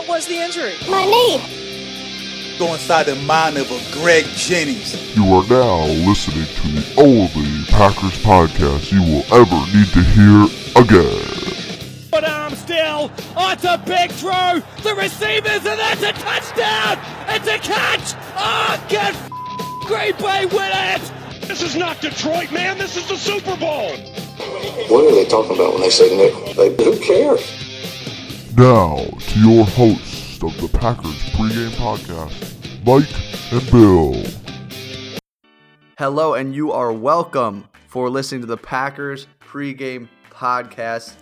What was the injury? My knee. Go inside the mind of a Greg Jennings. You are now listening to the only Packers podcast you will ever need to hear again. But I'm still. Oh, it's a big throw. The receivers, and that's a touchdown. It's a catch. Oh, get Green Bay with it. This is not Detroit, man. This is the Super Bowl. What are they talking about when they say nickel? Like, who cares? Now, to your hosts of the Packers pregame podcast, Mike and Bill. Hello, and you are welcome for listening to the Packers pregame podcast,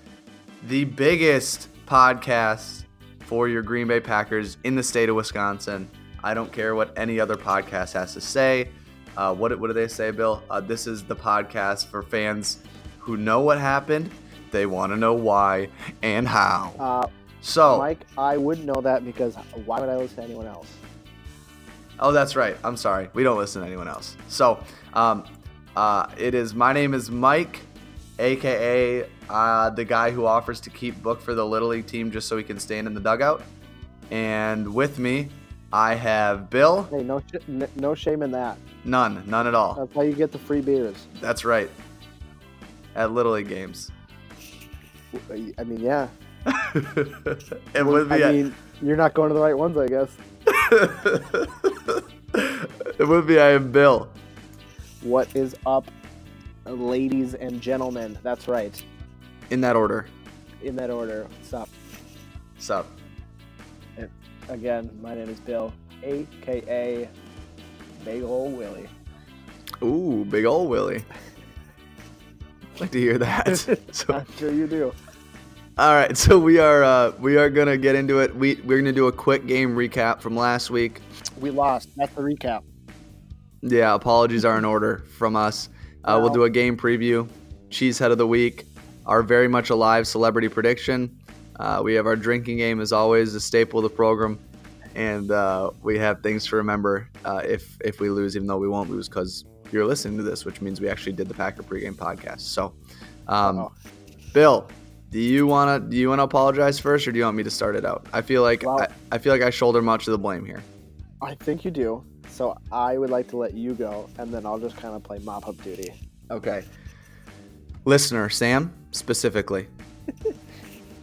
the biggest podcast for your Green Bay Packers in the state of Wisconsin. I don't care what any other podcast has to say. What do they say, Bill? This is the podcast for fans who know what happened. They want to know why and how. So, Mike, I wouldn't know that because why would I listen to anyone else? Oh, that's right. I'm sorry. We don't listen to anyone else. So, my name is Mike, a.k.a. the guy who offers to keep book for the Little League team just so he can stand in the dugout. And with me, I have Bill. Hey, no shame in that. None at all. That's how you get the free beers. That's right. At Little League games. I mean, yeah. And with me, you're not going to the right ones, I guess. And with me, I am Bill. What is up, ladies and gentlemen? That's right. In that order. What's up? Again, my name is Bill, a.k.a. Big Ol' Willie. Ooh, Big Ol' Willie. I'd like to hear that. So, I'm sure you do. All right, so we are gonna get into it. We're gonna do a quick game recap from last week. We lost. That's the recap. Yeah, apologies are in order from us. We'll do a game preview, cheesehead of the week, our very much alive celebrity prediction. We have our drinking game, as always, a staple of the program, and we have things to remember if we lose, even though we won't lose because you're listening to this, which means we actually did the Packer pregame podcast. So, Bill, do you wanna apologize first, or do you want me to start it out? I feel like I shoulder much of the blame here. I think you do. So I would like to let you go, and then I'll just kind of play mop up duty. Okay. Listener Sam specifically.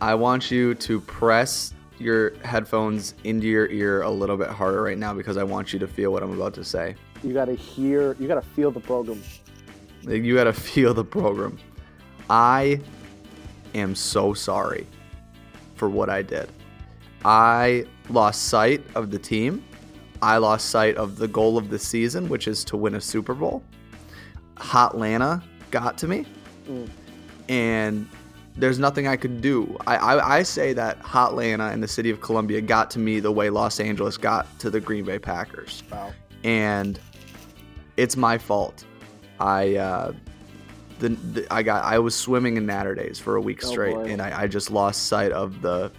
I want you to press your headphones into your ear a little bit harder right now because I want you to feel what I'm about to say. You got to feel the program. You got to feel the program. I am so sorry for what I did. I lost sight of the team. I lost sight of the goal of the season, which is to win a Super Bowl. Hotlanta got to me. And there's nothing I could do. I say that Hotlanta and the city of Columbia got to me the way Los Angeles got to the Green Bay Packers. Wow. And it's my fault. I was swimming in Natterdays for a week straight, and I just lost sight of the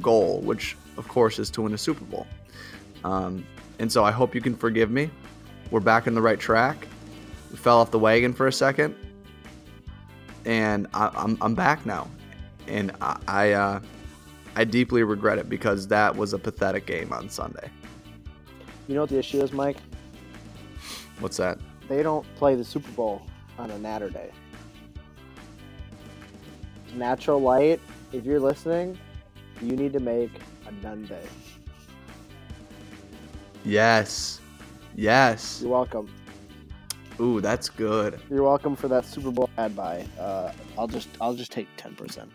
goal, which of course is to win a Super Bowl. And so I hope you can forgive me. We're back on the right track. We fell off the wagon for a second. And I'm back now, and I deeply regret it because that was a pathetic game on Sunday. You know what the issue is, Mike? What's that? They don't play the Super Bowl on a Natterday. Natural Light, if you're listening, you need to make a Nunday. Yes. You're welcome. Ooh, that's good. You're welcome for that Super Bowl ad buy. I'll just take 10%.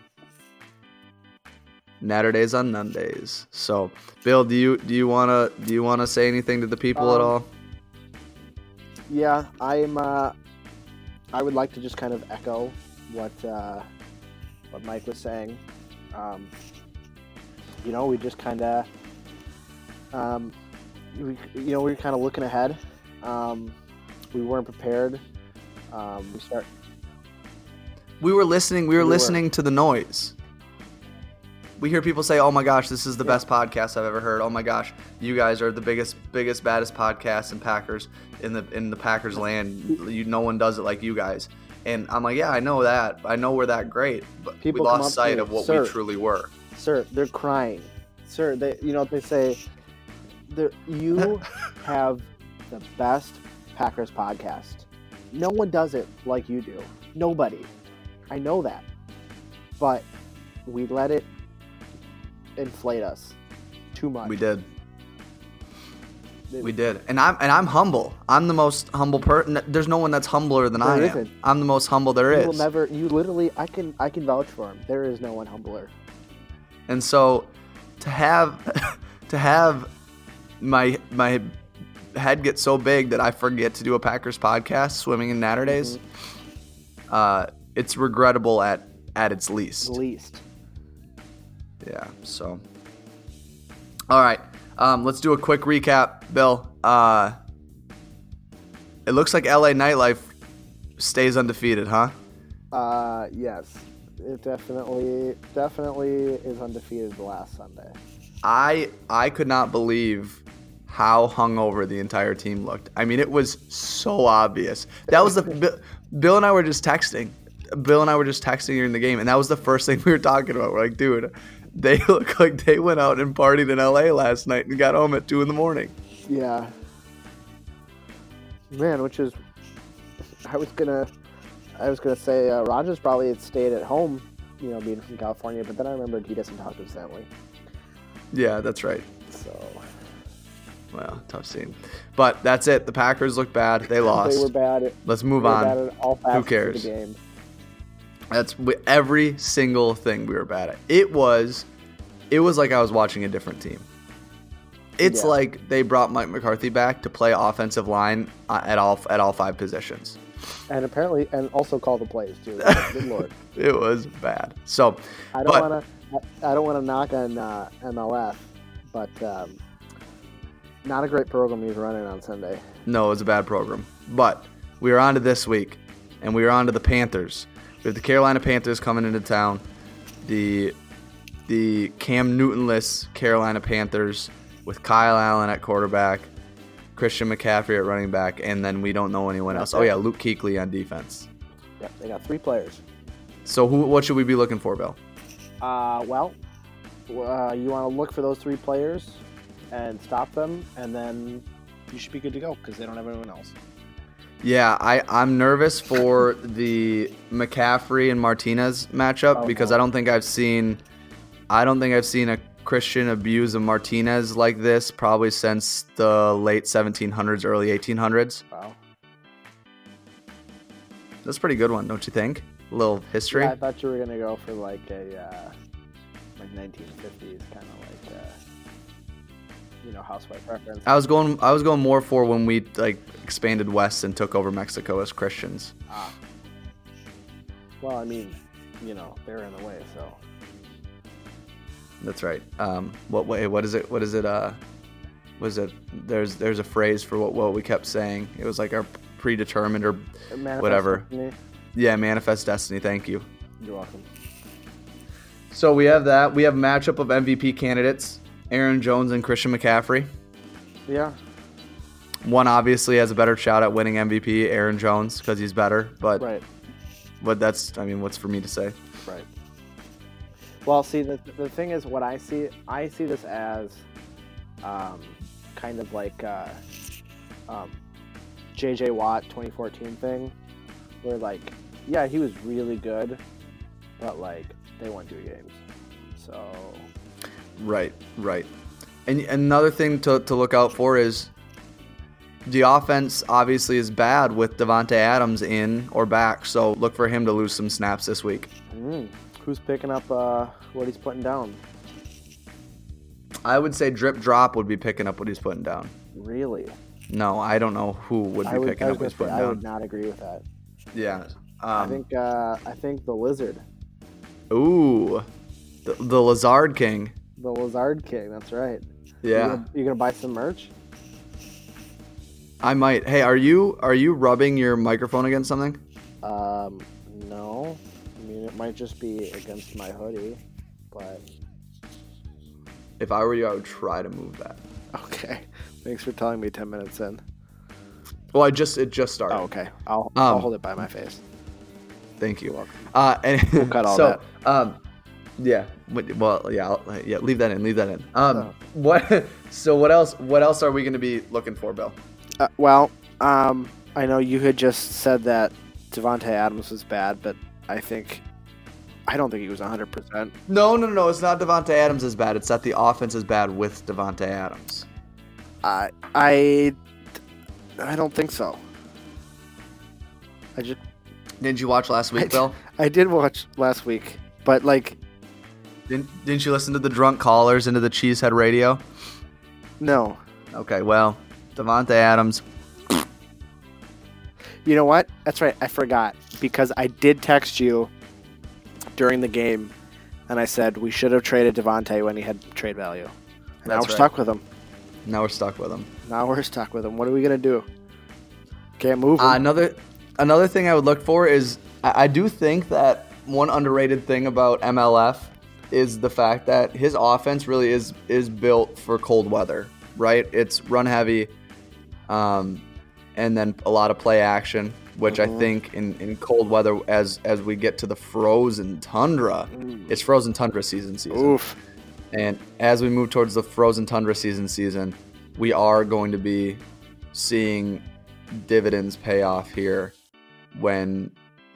Natterdays on Nundays. So, Bill, do you wanna say anything to the people at all? Yeah, I'm. I would like to just kind of echo what Mike was saying. We just kind of we're kind of looking ahead. We weren't prepared. We were listening. We were listening to the noise. We hear people say, "Oh my gosh, this is the best podcast I've ever heard." Oh my gosh, you guys are the biggest, baddest podcast in Packers in the Packers land. No one does it like you guys. And I'm like, yeah, I know that. I know we're that great, but people we lost sight of what we truly were. Sir, they're crying. sir, they, you know what they say, you have the best Packers podcast. No one does it like you do. Nobody. I know that. But we let it inflate us too much. We did. And I'm humble. I'm the most humble person. There's no one that's humbler than I am. I'm the most humble there is. You literally, I can vouch for him. There is no one humbler. And so to have my head get so big that I forget to do a Packers podcast, Swimming in Natterdays, mm-hmm. It's regrettable at its least. Yeah, so. All right. Let's do a quick recap, Bill. It looks like LA Nightlife stays undefeated, huh? Yes. It definitely is undefeated the last Sunday. I could not believe how hungover the entire team looked. I mean, it was so obvious. That was Bill and I were just texting. Bill and I were just texting during the game, and that was the first thing we were talking about. We're like, dude, they look like they went out and partied in LA last night and got home at 2 in the morning. Yeah. Man, which is, I was gonna say Rodgers probably had stayed at home, you know, being from California, but then I remembered he doesn't talk to us that way. Yeah, that's right. So, well, tough scene. But that's it. The Packers look bad. They lost. They were bad. Let's move on. Bad at all facets. Who cares? Of the game. That's every single thing we were bad at. It was like I was watching a different team. It's like they brought Mike McCarthy back to play offensive line at all five positions. And apparently, and also call the plays too. Good lord, it was bad. So I don't want to knock on MLF, but not a great program he was running on Sunday. No, it was a bad program. But we are on to this week, and we are on to the Panthers. We have the Carolina Panthers coming into town. The Cam Newton-less Carolina Panthers with Kyle Allen at quarterback, Christian McCaffrey at running back, and then we don't know anyone else. Oh, yeah, Luke Kuechly on defense. Yeah, they got three players. So what should we be looking for, Bill? You want to look for those three players and stop them, and then you should be good to go because they don't have anyone else. Yeah, I'm nervous for the McCaffrey and Martinez matchup because I don't think I've seen a Christian abuse of Martinez like this probably since the late 1700s, early 1800s. Wow, that's a pretty good one, don't you think? A little history. Yeah, I thought you were gonna go for like a like 1950s kind of like. You know, housewife preference. I was going more for when we like expanded west and took over Mexico as Christians. Well, I mean, you know, they're in the way, so. That's right. What way? What is it? What is it? Was it? There's a phrase for what we kept saying. It was like our predetermined or manifest whatever. Destiny. Yeah, manifest destiny. Thank you. You're welcome. So we have that. We have a matchup of MVP candidates. Aaron Jones and Christian McCaffrey. Yeah. One obviously has a better shot at winning MVP, Aaron Jones, because he's better. But right. But that's, I mean, what's for me to say? Right. Well, see, the thing is, what I see this as kind of like JJ Watt 2014 thing, where like, yeah, he was really good, but like they won 2 games, so. Right. And another thing to look out for is the offense obviously is bad with Davante Adams in or back, so look for him to lose some snaps this week. Who's picking up what he's putting down? I would say Drip Drop would be picking up what he's putting down. Really? No, I don't know who would be picking up what he's putting down. I would not agree with that. Yeah. I think the Lizard. Ooh, the Lizard King. The Lizard King, that's right. Yeah. You gonna buy some merch? I might. Hey, are you rubbing your microphone against something? No. I mean, it might just be against my hoodie, but if I were you, I would try to move that. Okay. Thanks for telling me 10 minutes in. Well, it just started. Oh, okay. I'll hold it by my face. Thank you. We'll cut all that. Yeah. Well, yeah. Leave that in. What else are we going to be looking for, Bill? I know you had just said that Davante Adams was bad, but I don't think he was 100%. No. It's not Davante Adams is bad. It's that the offense is bad with Davante Adams. I don't think so. Didn't you watch last week, Bill? I did watch last week, but didn't you listen to the drunk callers into the Cheesehead radio? No. Okay, well, Davante Adams. You know what? That's right. I forgot because I did text you during the game, and I said we should have traded Davante when he had trade value. Now we're stuck with him. What are we gonna do? Can't move him. Another thing I would look for is I do think that one underrated thing about MLF is the fact that his offense really is built for cold weather, right? It's run heavy, and then a lot of play action, which I think in cold weather as we get to the frozen tundra, it's frozen tundra season. Oof. And as we move towards the frozen tundra season, we are going to be seeing dividends pay off here when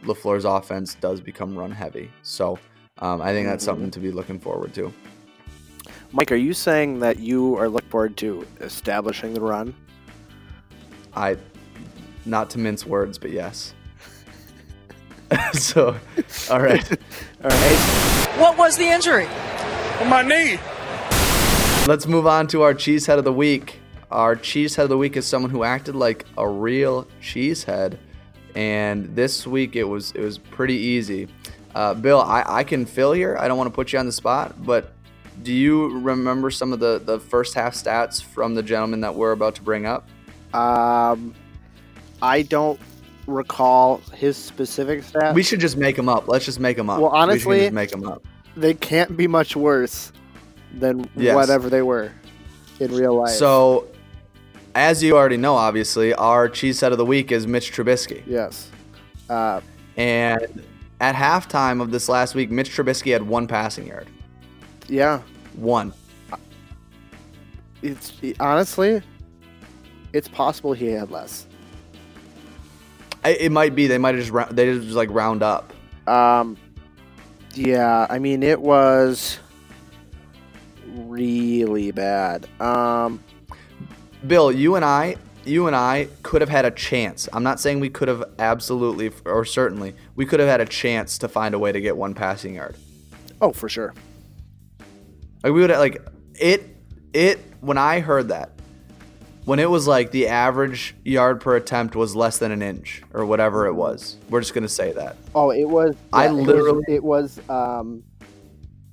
LaFleur's offense does become run heavy. So I think that's something to be looking forward to. Mike, are you saying that you are looking forward to establishing the run? Not to mince words, but yes. So, all right. What was the injury? My knee. Let's move on to our Cheesehead of the Week. Our Cheesehead of the Week is someone who acted like a real cheesehead, and this week it was pretty easy. Bill, I can fill here. I don't want to put you on the spot, but do you remember some of the first half stats from the gentleman that we're about to bring up? I don't recall his specific stats. We should just make them up. Let's just make them up. Well, honestly, they can't be much worse than whatever they were in real life. So, as you already know, obviously, our Cheesehead of the Week is Mitch Trubisky. Yes. And at halftime of this last week, Mitch Trubisky had one passing yard. Yeah. One. It's possible he had less. It might be. They might have just round up. Yeah, I mean, it was really bad. Bill, you and I could have had a chance. I'm not saying we could have absolutely or certainly. We could have had a chance to find a way to get one passing yard. Oh, for sure. Like we would have, like it when I heard that. When it was like the average yard per attempt was less than an inch or whatever it was. We're just going to say that. Oh, it was. Yeah, I literally. It was like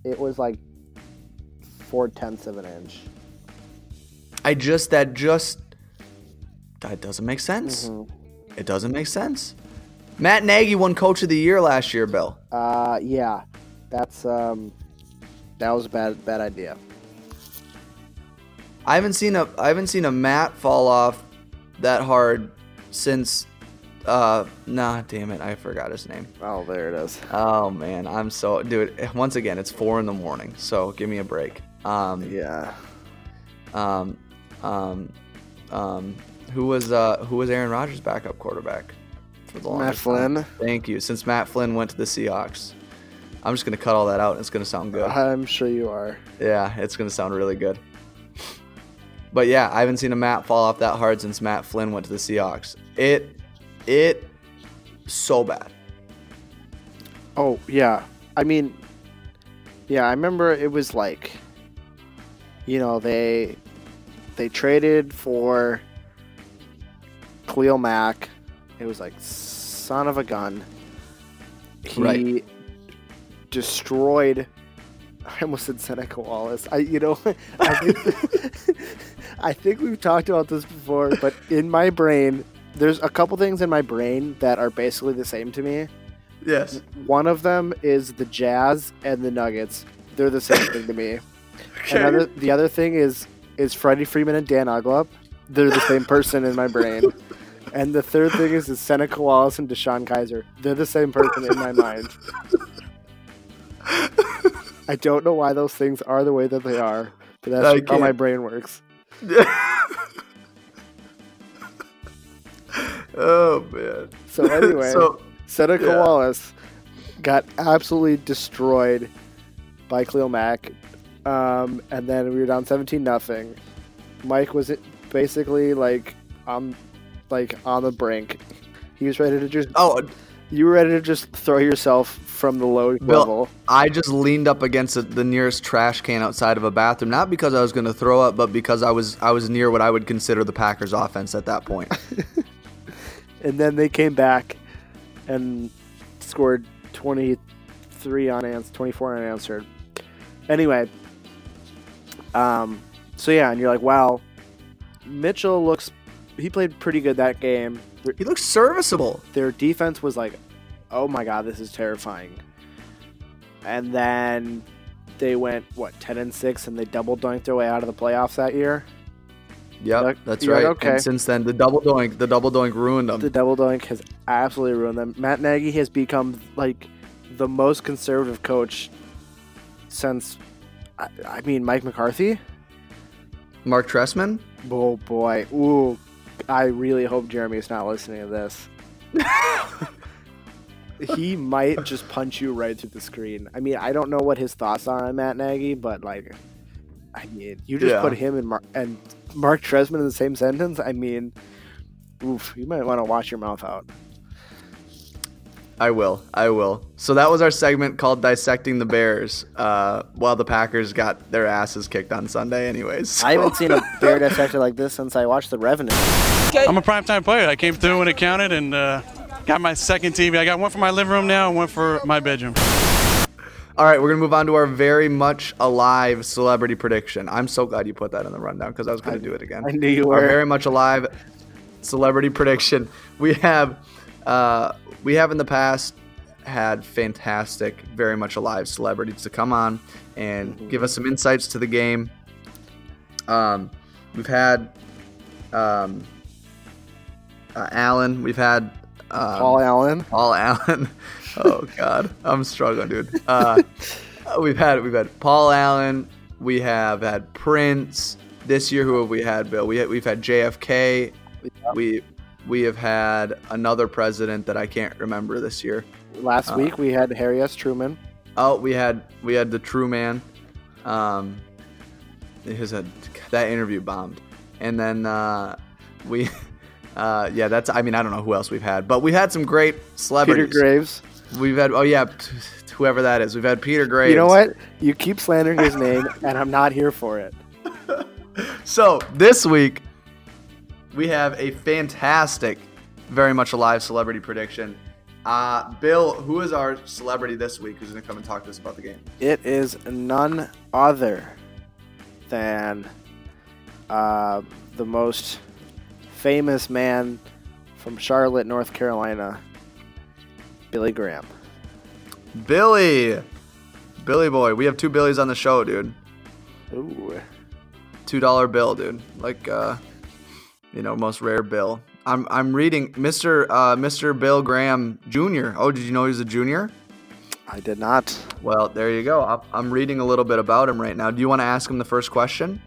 0.4 of an inch. That doesn't make sense. Mm-hmm. It doesn't make sense. Matt Nagy won Coach of the Year last year, Bill. Yeah, that's, that was a bad idea. I haven't seen a Matt fall off that hard since. Damn it, I forgot his name. Oh, there it is. Oh man, dude. Once again, it's 4 a.m, so give me a break. Who was Aaron Rodgers' backup quarterback for the longest time? Matt Flynn. Thank you. Since Matt Flynn went to the Seahawks, I'm just gonna cut all that out. It's gonna sound good. I'm sure you are. Yeah, it's gonna sound really good. But yeah, I haven't seen a Matt fall off that hard since Matt Flynn went to the Seahawks. It so bad. Oh yeah, I mean, yeah, I remember it was like, you know, they traded for Khalil Mack. It was like son of a gun. He destroyed. I almost said Seneca Wallace. I think we've talked about this before, but in my brain, there's a couple things in my brain that are basically the same to me. Yes. One of them is the Jazz and the Nuggets. They're the same thing to me. Okay. The other thing is Freddie Freeman and Dan Uglop. They're the same person in my brain. And the third thing is Seneca Wallace and Deshaun Kaiser. They're the same person in my mind. I don't know why those things are the way that they are, but that's how my brain works. Oh, man. So anyway, Seneca Wallace got absolutely destroyed by Khalil Mack, and then we were down 17-0. Mike was basically on the brink. He was ready to just... Oh, you were ready to just throw yourself from the low level. I just leaned up against the nearest trash can outside of a bathroom, not because I was going to throw up, but because I was near what I would consider the Packers' offense at that point. And then they came back and scored 24 unanswered. Anyway, and you're like, wow, Mitchell he played pretty good that game. He looks serviceable. Their defense was like, oh my God, this is terrifying. And then they went, 10-6, and they double-doinked their way out of the playoffs that year? Yep, that's right. Like, okay. And since then, the double doink ruined them. The double doink has absolutely ruined them. Matt Nagy has become the most conservative coach since, Mike McCarthy, Mark Trestman. Oh boy, ooh, I really hope Jeremy is not listening to this. He might just punch you right through the screen. I mean, I don't know what his thoughts are on Matt Nagy, but you just put him and Mark Trestman in the same sentence. You might want to wash your mouth out. I will. So that was our segment called Dissecting the Bears, while the Packers got their asses kicked on Sunday anyways. So. I haven't seen a bear dissected like this since I watched The Revenant. I'm a primetime player. I came through when it counted and got my second TV. I got one for my living room now and one for my bedroom. All right, we're going to move on to our very much alive celebrity prediction. I'm so glad you put that in the rundown because I was going to do it again. I knew you were. Our very much alive celebrity prediction. We have in the past had fantastic, very much alive celebrities to come on and give us some insights to the game. We've had Allen. We've had Paul Allen. Oh God, I'm struggling, dude. We've had Paul Allen. We have had Prince this year. Who have we had, Bill? We've had JFK. We have had another president that I can't remember this year. Last week we had Harry S. Truman. Oh, we had the True Man. That interview bombed, and then we. I don't know who else we've had, but we've had some great celebrities. Peter Graves. We've had, whoever that is. We've had Peter Graves. You know what? You keep slandering his name, and I'm not here for it. So this week, we have a fantastic, very much alive celebrity prediction. Bill, who is our celebrity this week who's going to come and talk to us about the game? It is none other than the most... famous man from Charlotte, North Carolina, Billy Graham. Billy boy. We have two Billies on the show, dude. Ooh. $2 bill, dude. Most rare bill. I'm reading Mr. Bill Graham Jr. Oh, did you know he's a junior? I did not. Well, there you go. I'm reading a little bit about him right now. Do you want to ask him the first question?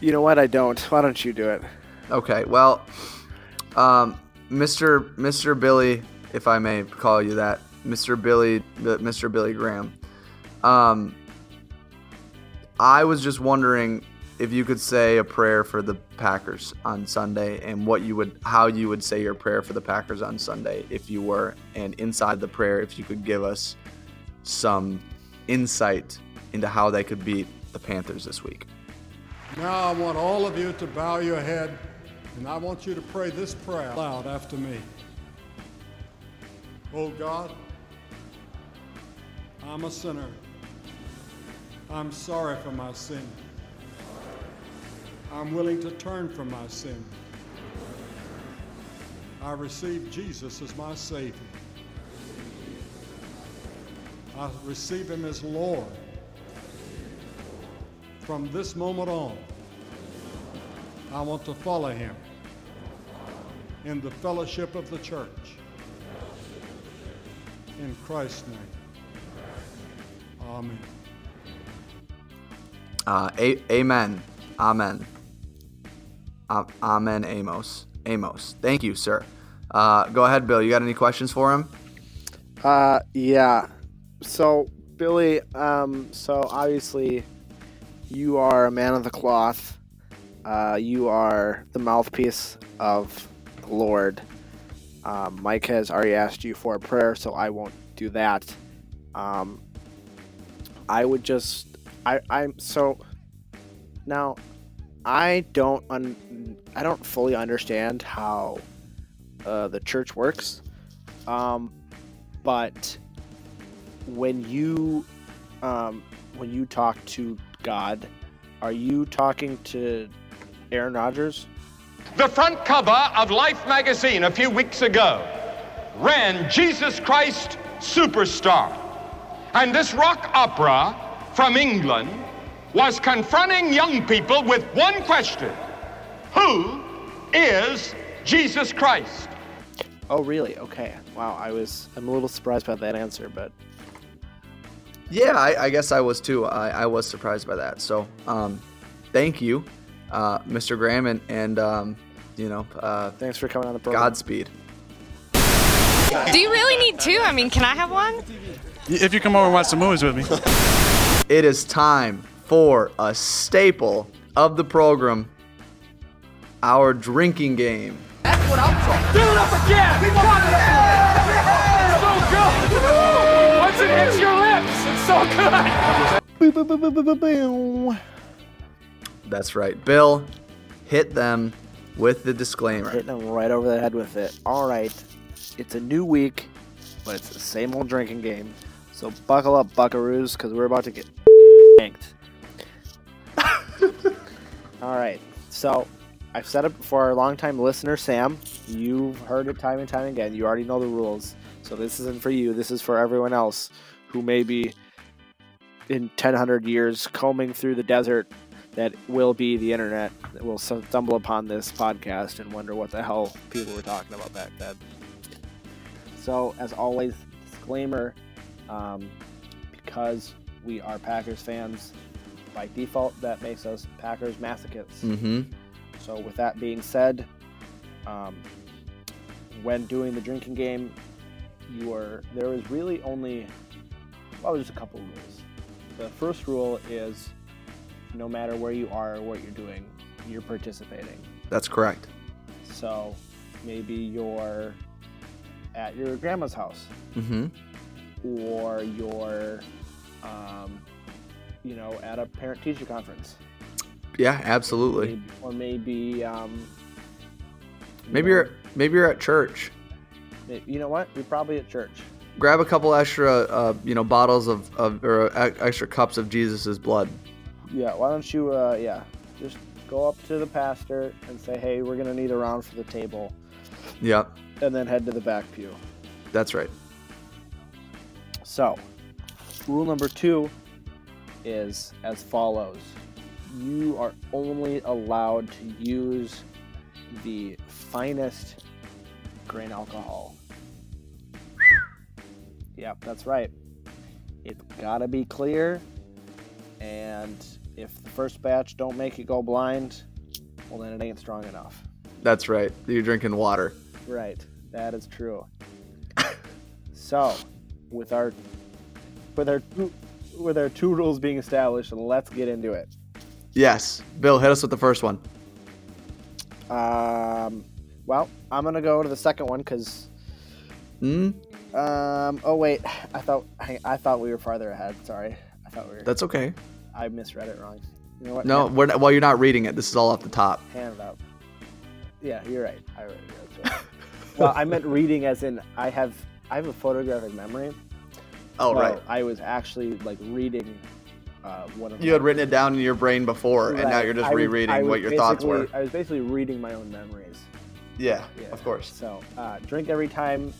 You know what? I don't. Why don't you do it? Okay, well, Mr. Billy, if I may call you that, Mr. Billy Graham. I was just wondering if you could say a prayer for the Packers on Sunday, and how you would say your prayer for the Packers on Sunday if you were, and inside the prayer, if you could give us some insight into how they could beat the Panthers this week. Now I want all of you to bow your head. And I want you to pray this prayer loud after me. Oh God, I'm a sinner. I'm sorry for my sin. I'm willing to turn from my sin. I receive Jesus as my Savior. I receive Him as Lord. From this moment on, I want to follow Him in the fellowship of the church. In Christ's name. Amen. Amen, Amos. Thank you, sir. Go ahead, Bill. You got any questions for him? Yeah. So, Billy, so obviously you are a man of the cloth. You are the mouthpiece of the Lord. Mike has already asked you for a prayer, so I won't do that. I don't fully understand how the church works, but when you talk to God, are you talking to Aaron Rodgers? The front cover of Life magazine a few weeks ago ran Jesus Christ Superstar, and this rock opera from England was confronting young people with one question: who is Jesus Christ? Oh, really? Okay. Wow. I'm a little surprised by that answer, but yeah, I guess I was too. I was surprised by that. So, thank you, Mr. Graham, and thanks for coming on the program. Godspeed. Do you really need two? I mean, can I have one? If you come over and watch some movies with me. It is time for a staple of the program, our drinking game. That's what I'm talking about. Do it up again! Keep on it! It's so good! Once it hits your lips, it's so good! That's right. Bill, hit them with the disclaimer. Hit them right over the head with it. All right. It's a new week, but it's the same old drinking game. So buckle up, buckaroos, because we're about to get tanked. All right. So I've said it before. Our longtime listener, Sam, you've heard it time and time again. You already know the rules. So this isn't for you. This is for everyone else who may be in 1,000 years combing through the desert that will be the internet, that will stumble upon this podcast and wonder what the hell people were talking about back then. So, as always, disclaimer, because we are Packers fans, by default, that makes us Packers masochists. Mm-hmm. So, with that being said, when doing the drinking game, there is really only, well, there's a couple rules. The first rule is no matter where you are or what you're doing, you're participating. That's correct. So, maybe you're at your grandma's house, mm-hmm. or you're, at a parent-teacher conference. Yeah, absolutely. Maybe you're at church. You know what? You're probably at church. Grab a couple extra, bottles or extra cups of Jesus's blood. Yeah. Why don't you? Just go up to the pastor and say, "Hey, we're gonna need a round for the table." Yeah. And then head to the back pew. That's right. So, rule number 2 is as follows. You are only allowed to use the finest grain alcohol. Yeah, that's right. It's got to be clear. And if the first batch don't make you go blind, well, then it ain't strong enough. That's right. You're drinking water. Right, that is true. So, with our two rules being established, let's get into it. Yes, Bill, hit us with the first one. Well, I'm gonna go to the second one because. Oh wait, I thought we were farther ahead. Sorry, I thought we were. That's okay. I misread it wrong. You know what? No, you're not reading it. This is all off the top. Hand it up. Yeah, you're right. I read it. That's right. Well, I meant reading as in I have a photographic memory. Oh, so right. I was actually like reading one of. You had written it down in your brain before, right. And now you're just rereading what your thoughts were. I was basically reading my own memories. Yeah, of course. So drink every time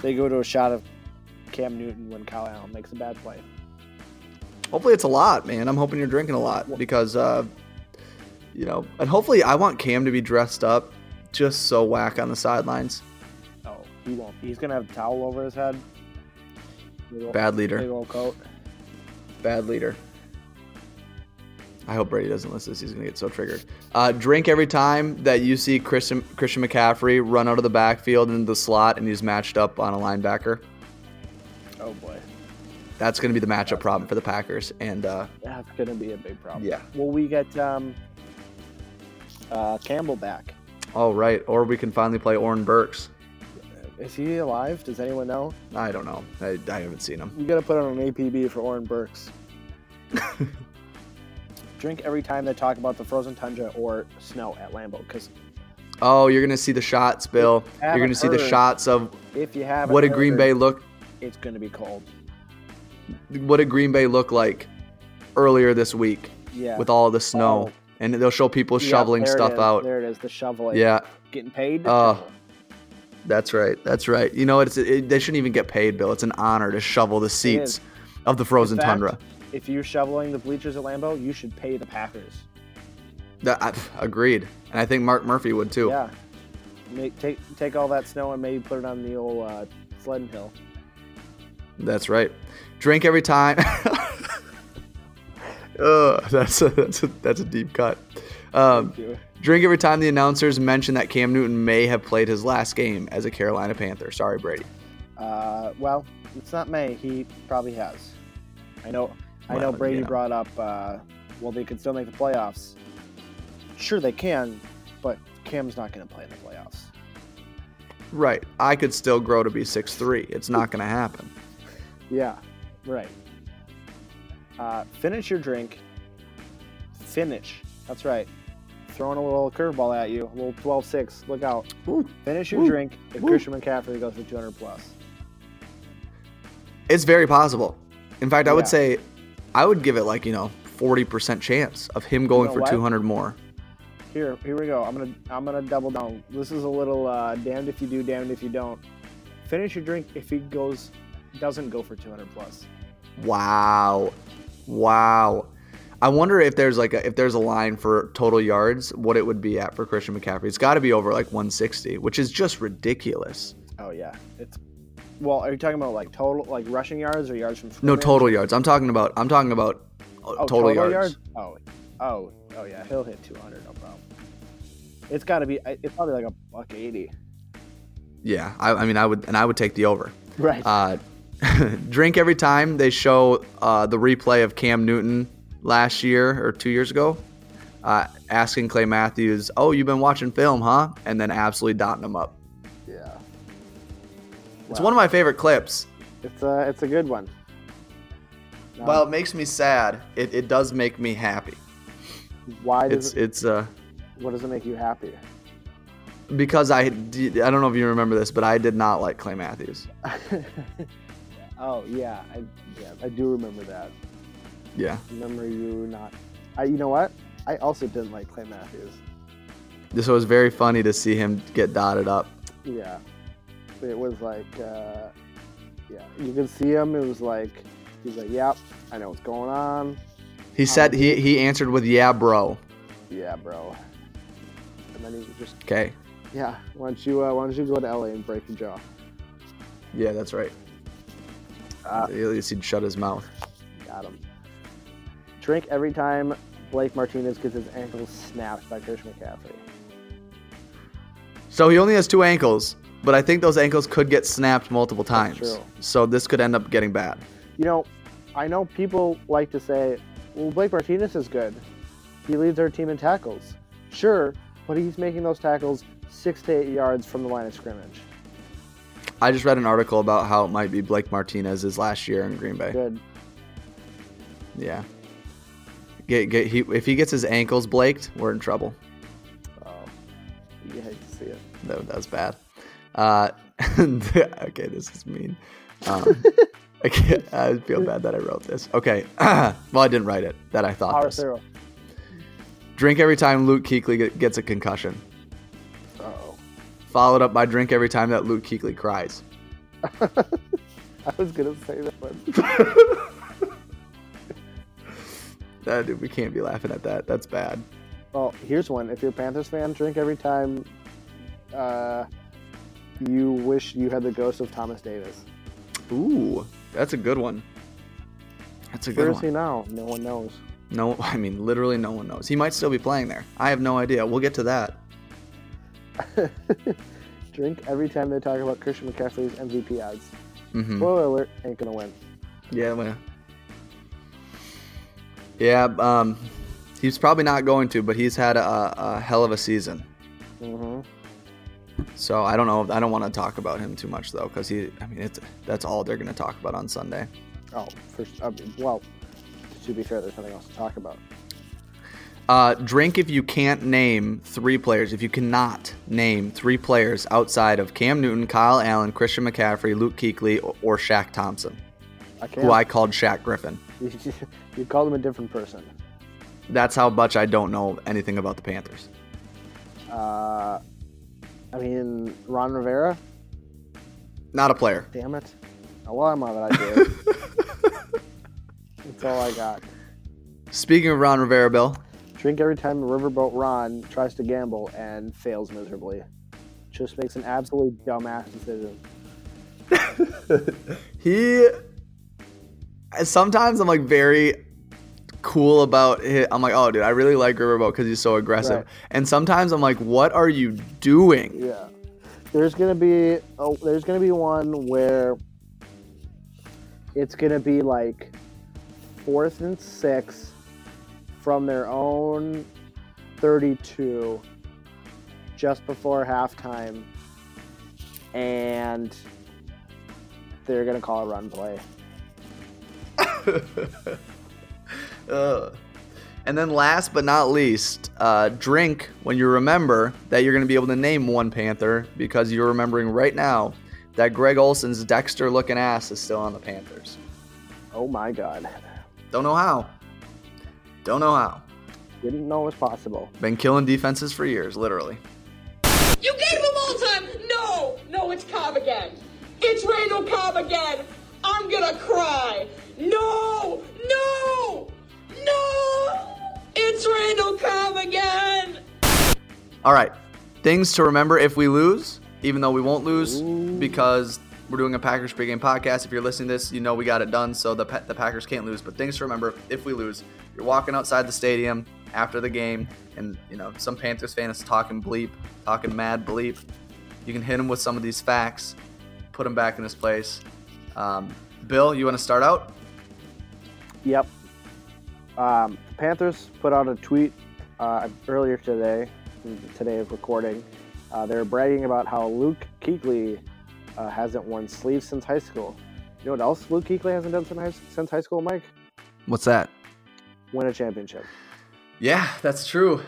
they go to a shot of Cam Newton when Kyle Allen makes a bad play. Hopefully it's a lot, man. I'm hoping you're drinking a lot because, and hopefully I want Cam to be dressed up just so whack on the sidelines. He won't. He's gonna have a towel over his head. Big old coat. Bad leader. I hope Brady doesn't listen to this. He's going to get so triggered. Drink every time that you see Christian McCaffrey run out of the backfield into the slot and he's matched up on a linebacker. Oh, boy. That's going to be the matchup problem for the Packers. And that's going to be a big problem. Yeah. Well, we get Campbell back. All right. Or we can finally play Oren Burks. Is he alive? Does anyone know? I don't know. I haven't seen him. You got to put on an APB for Oren Burks. Drink every time they talk about the frozen tundra or snow at Lambeau. Oh, you're going to see the shots, Bill. You're going to see the shots of what did Green Bay look. It's going to be cold. What did Green Bay look like earlier this week with all the snow? Oh. And they'll show people shoveling stuff out. There it is, the shoveling. Yeah. Getting paid. That's right. That's right. You know, they shouldn't even get paid, Bill. It's an honor to shovel the seats of the frozen tundra. If you're shoveling the bleachers at Lambeau, you should pay the Packers. Agreed. And I think Mark Murphy would, too. Yeah. Take all that snow and maybe put it on the old sledding hill. That's right. Drink every time. That's a deep cut. Thank you. Drink every time the announcers mention that Cam Newton may have played his last game as a Carolina Panther. Sorry, Brady. Well, it's not may. He probably has. I know Brady brought up, they could still make the playoffs. Sure, they can, but Cam's not going to play in the playoffs. Right. I could still grow to be 6'3". It's not going to happen. Yeah, right. Finish your drink. Finish. That's right. Throwing a little curveball at you, a little 12-6. Look out. Ooh. Finish your drink if Christian McCaffrey goes for 200+. It's very possible. In fact, I would say I would give it 40% chance of him going for 200 more. Here we go. I'm gonna double down. This is a little damned if you do, damned if you don't. Finish your drink if he doesn't go for 200+. Wow. I wonder if there's a line for total yards, what it would be at for Christian McCaffrey. It's got to be over 160, which is just ridiculous. Oh yeah, are you talking about total rushing yards or yards from scrimmage? No, total yards. I'm talking about total yards. Oh yeah, he'll hit 200, no problem. It's got to be. It's probably a $180. Yeah, I would take the over. Right. Drink every time they show the replay of Cam Newton last year or 2 years ago, asking Clay Matthews, "Oh, you've been watching film, huh?" And then absolutely dotting him up. Yeah, wow. It's one of my favorite clips. It's a good one. Well, it makes me sad. It does make me happy. Why does what does it make you happy? Because I don't know if you remember this, but I did not like Clay Matthews. Oh yeah, I do remember that. Yeah. Remember you not. You know what? I also didn't like Clay Matthews. So it was very funny to see him get dotted up. Yeah. It was you could see him. It was he's yep, I know what's going on. He said he answered with, yeah, bro. Yeah, bro. And then he just. Okay. Yeah. Why don't you go to LA and break your jaw? Yeah, that's right. At least he'd shut his mouth. Got him. Drink every time Blake Martinez gets his ankle snapped by Christian McCaffrey. So he only has two ankles, but I think those ankles could get snapped multiple times. That's true. So this could end up getting bad. I know people like to say, well, Blake Martinez is good. He leads our team in tackles. Sure, but he's making those tackles 6 to 8 yards from the line of scrimmage. I just read an article about how it might be Blake Martinez's last year in Green Bay. Good. Yeah. If he gets his ankles blaked, we're in trouble. Oh, you hate to see it. That was bad. Okay, this is mean. I feel bad that I wrote this. Okay. Well, I didn't write it. That I thought. Power through. Drink every time Luke Kuechly gets a concussion. Uh-oh. Followed up by drink every time that Luke Kuechly cries. I was going to say that one. Dude, we can't be laughing at that. That's bad. Well, here's one. If you're a Panthers fan, drink every time you wish you had the ghost of Thomas Davis. Ooh, that's a good one. That's a good one. Where is he now? No one knows. No, I mean, literally no one knows. He might still be playing there. I have no idea. We'll get to that. Drink every time they talk about Christian McCaffrey's MVP odds. Mm-hmm. Spoiler alert, ain't going to win. Yeah, well. Yeah, he's probably not going to, but he's had a hell of a season. Mm-hmm. So I don't know. I don't want to talk about him too much, though, because that's all they're going to talk about on Sunday. Oh, well, to be fair, there's nothing else to talk about. Drink if you can't name three players. If you cannot name three players outside of Cam Newton, Kyle Allen, Christian McCaffrey, Luke Kuechly, or Shaq Thompson, who I called Shaq Griffin. You called him a different person. That's how much I don't know anything about the Panthers. Ron Rivera? Not a player. Damn it. Well, I'm on that idea. That's all I got. Speaking of Ron Rivera, Bill. Drink every time Riverboat Ron tries to gamble and fails miserably. Just makes an absolutely dumbass decision. Sometimes I'm like very cool about it. I'm like, oh, dude, I really like Riverboat because he's so aggressive. Right. And sometimes I'm like, what are you doing? Yeah. There's gonna be one where it's gonna be like 4th and 6 from their own 32, just before halftime, and they're gonna call a run play. And then last but not least, drink when you remember that you're going to be able to name one Panther, because you're remembering right now that Greg Olson's Dexter-looking ass is still on the Panthers. Oh, my God. Don't know how. Didn't know it was possible. Been killing defenses for years, literally. You gave him all time. No, it's Cobb again. It's Randall Cobb again. I'm going to cry. No! It's Randall Cobb again! All right. Things to remember if we lose, even though we won't lose because we're doing a Packers pregame podcast. If you're listening to this, you know we got it done, so the Packers can't lose. But things to remember if we lose, you're walking outside the stadium after the game, and some Panthers fan is talking mad bleep. You can hit him with some of these facts, put him back in his place. Bill, you want to start out? Yep. Panthers put out a tweet earlier today. Today of recording, they're bragging about how Luke Kuechly hasn't worn sleeves since high school. You know what else Luke Kuechly hasn't done since high school, Mike? What's that? Win a championship. Yeah, that's true.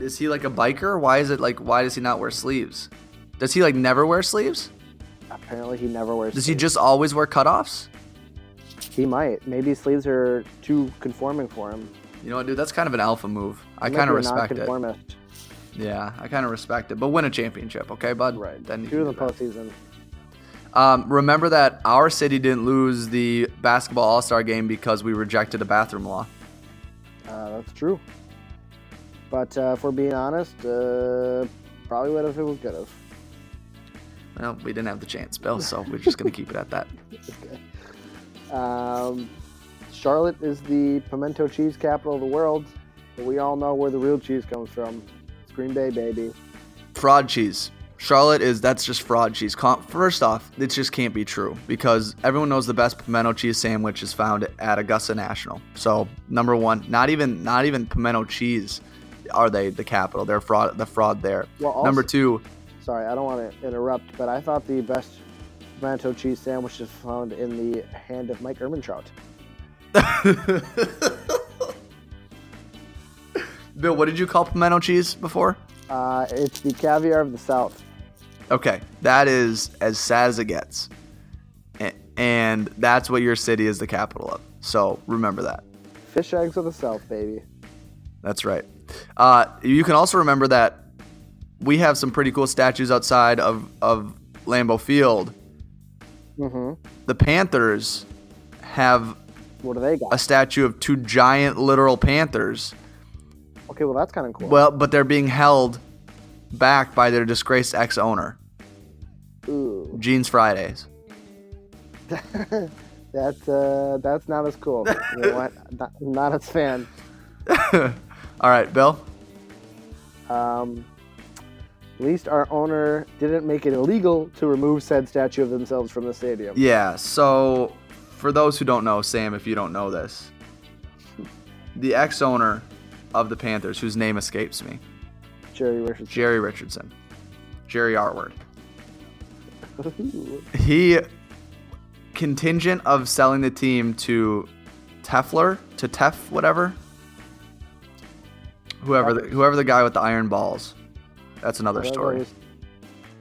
Is he like a biker? Why does he not wear sleeves? Does he like never wear sleeves? Apparently he never wears sleeves. Does he just always wear cutoffs? He might. Maybe sleeves are too conforming for him. You know what, dude? That's kind of an alpha move. I kind of respect it. Yeah, I kind of respect it. But win a championship, okay, bud? Right. Then through the postseason. Remember that our city didn't lose the basketball all-star game because we rejected a bathroom law. That's true. But if we're being honest, probably would have if we could have. Well, we didn't have the chance, Bill, so we're just going to keep it at that. Okay. Charlotte is the pimento cheese capital of the world, but we all know where the real cheese comes from. It's Green Bay, baby. Fraud cheese. Charlotte that's just fraud cheese. First off, it just can't be true, because everyone knows the best pimento cheese sandwich is found at Augusta National. So, number one, not even pimento cheese are they the capital. They're the fraud there. Well, also, number two. Sorry, I don't want to interrupt, but I thought the best pimento cheese sandwich is found in the hand of Mike Ehrmantraut. Bill, what did you call pimento cheese before? It's the caviar of the South. Okay, that is as sad as it gets. And that's what your city is the capital of. So remember that. Fish eggs of the South, baby. That's right. You can also remember that we have some pretty cool statues outside of Lambeau Field. Mm-hmm. The Panthers have a statue of two giant literal panthers. Okay, well, that's kind of cool. Well, but they're being held back by their disgraced ex-owner. Ooh. Jeans Fridays. That's not as cool. You know what? Not as fan. All right, Bill. At least our owner didn't make it illegal to remove said statue of themselves from the stadium. Yeah, so for those who don't know, Sam, if you don't know this, the ex-owner of the Panthers, whose name escapes me. Jerry Richardson. Jerry R-word. He, contingent of selling the team to whoever the guy with the iron balls. That's another story.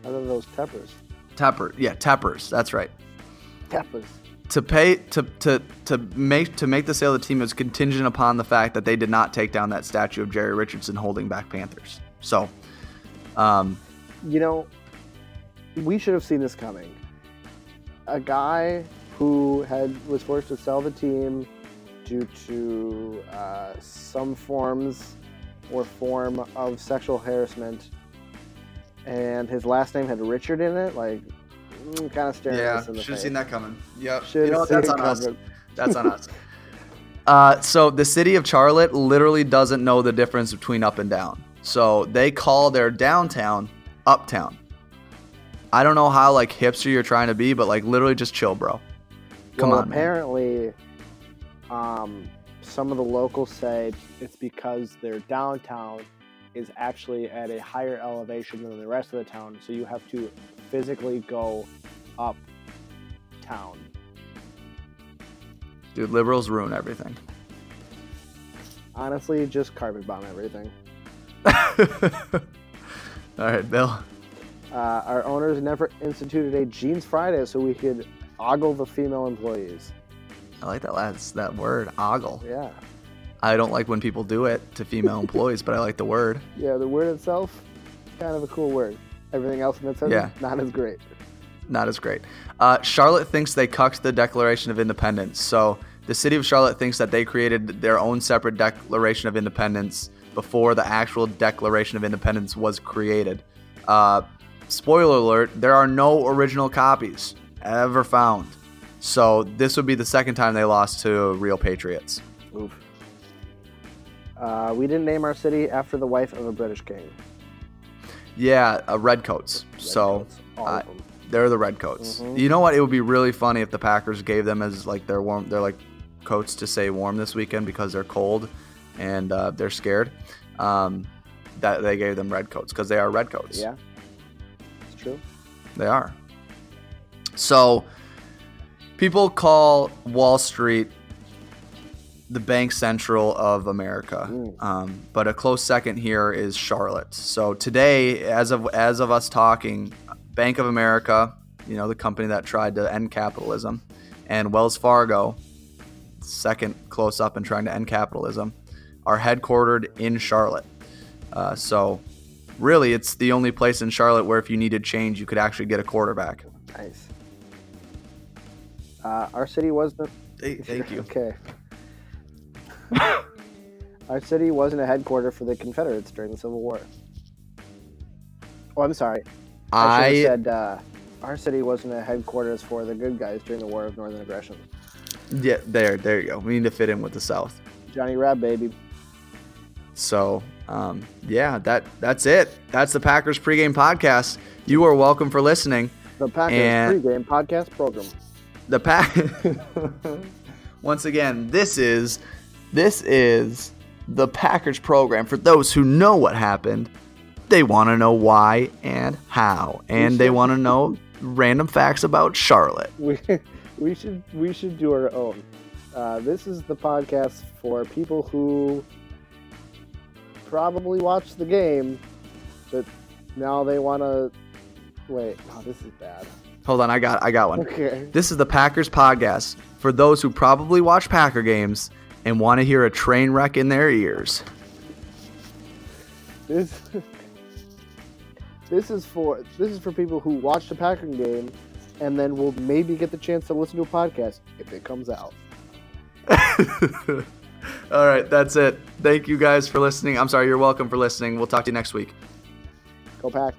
Other than those Teppers. Teppers. That's right. Teppers. To make the sale of the team was contingent upon the fact that they did not take down that statue of Jerry Richardson holding back Panthers. So, we should have seen this coming. A guy who was forced to sell the team due to some forms or form of sexual harassment, and his last name had Richard in it, kind of staring us in the face. Yeah, should have seen that coming. Yep. That's on us. That's on us. So the city of Charlotte literally doesn't know the difference between up and down. So they call their downtown uptown. I don't know how hipster you're trying to be, but literally just chill, bro. Come on. Apparently, some of the locals say it's because their downtown is actually at a higher elevation than the rest of the town, so you have to physically go uptown. Dude, liberals ruin everything. Honestly, just carpet bomb everything. All right, Bill. Our owners never instituted a Jeans Friday so we could ogle the female employees. I like that word, ogle. Yeah. I don't like when people do it to female employees, but I like the word. Yeah, the word itself, kind of a cool word. Everything else in that sentence, not as great. Not as great. Charlotte thinks they cucked the Declaration of Independence. So the city of Charlotte thinks that they created their own separate Declaration of Independence before the actual Declaration of Independence was created. Spoiler alert, there are no original copies ever found. So this would be the second time they lost to real patriots. Oof. We didn't name our city after the wife of a British king. Yeah, Redcoats. They're the Redcoats. Mm-hmm. You know what? It would be really funny if the Packers gave them as their warm, their coats to stay warm this weekend because they're cold and they're scared. That they gave them Redcoats because they are Redcoats. Yeah, it's true. They are. So. People call Wall Street the Bank Central of America, but a close second here is Charlotte. So today, as of us talking, Bank of America, the company that tried to end capitalism, and Wells Fargo, second close up in trying to end capitalism, are headquartered in Charlotte. So really, it's the only place in Charlotte where if you needed change, you could actually get a quarterback. Nice. Our city wasn't. Thank you. Okay. Our city wasn't a headquarters for the Confederates during the Civil War. Oh, I'm sorry. I should have said our city wasn't a headquarters for the good guys during the War of Northern Aggression. Yeah, there you go. We need to fit in with the South. Johnny Reb, baby. So, that's it. That's the Packers pregame podcast. You are welcome for listening. The Packers pregame podcast program. Once again, this is the Packers program. For those who know what happened, they want to know why and how, and they want to know random facts about Charlotte. We should do our own. This is the podcast for people who probably watched the game, but now they want to wait. Oh, this is bad. Hold on, I got one. Okay. This is the Packers podcast for those who probably watch Packer games and want to hear a train wreck in their ears. This is for people who watch the Packer game and then will maybe get the chance to listen to a podcast if it comes out. All right, that's it. Thank you guys for listening. I'm sorry, you're welcome for listening. We'll talk to you next week. Go Pack.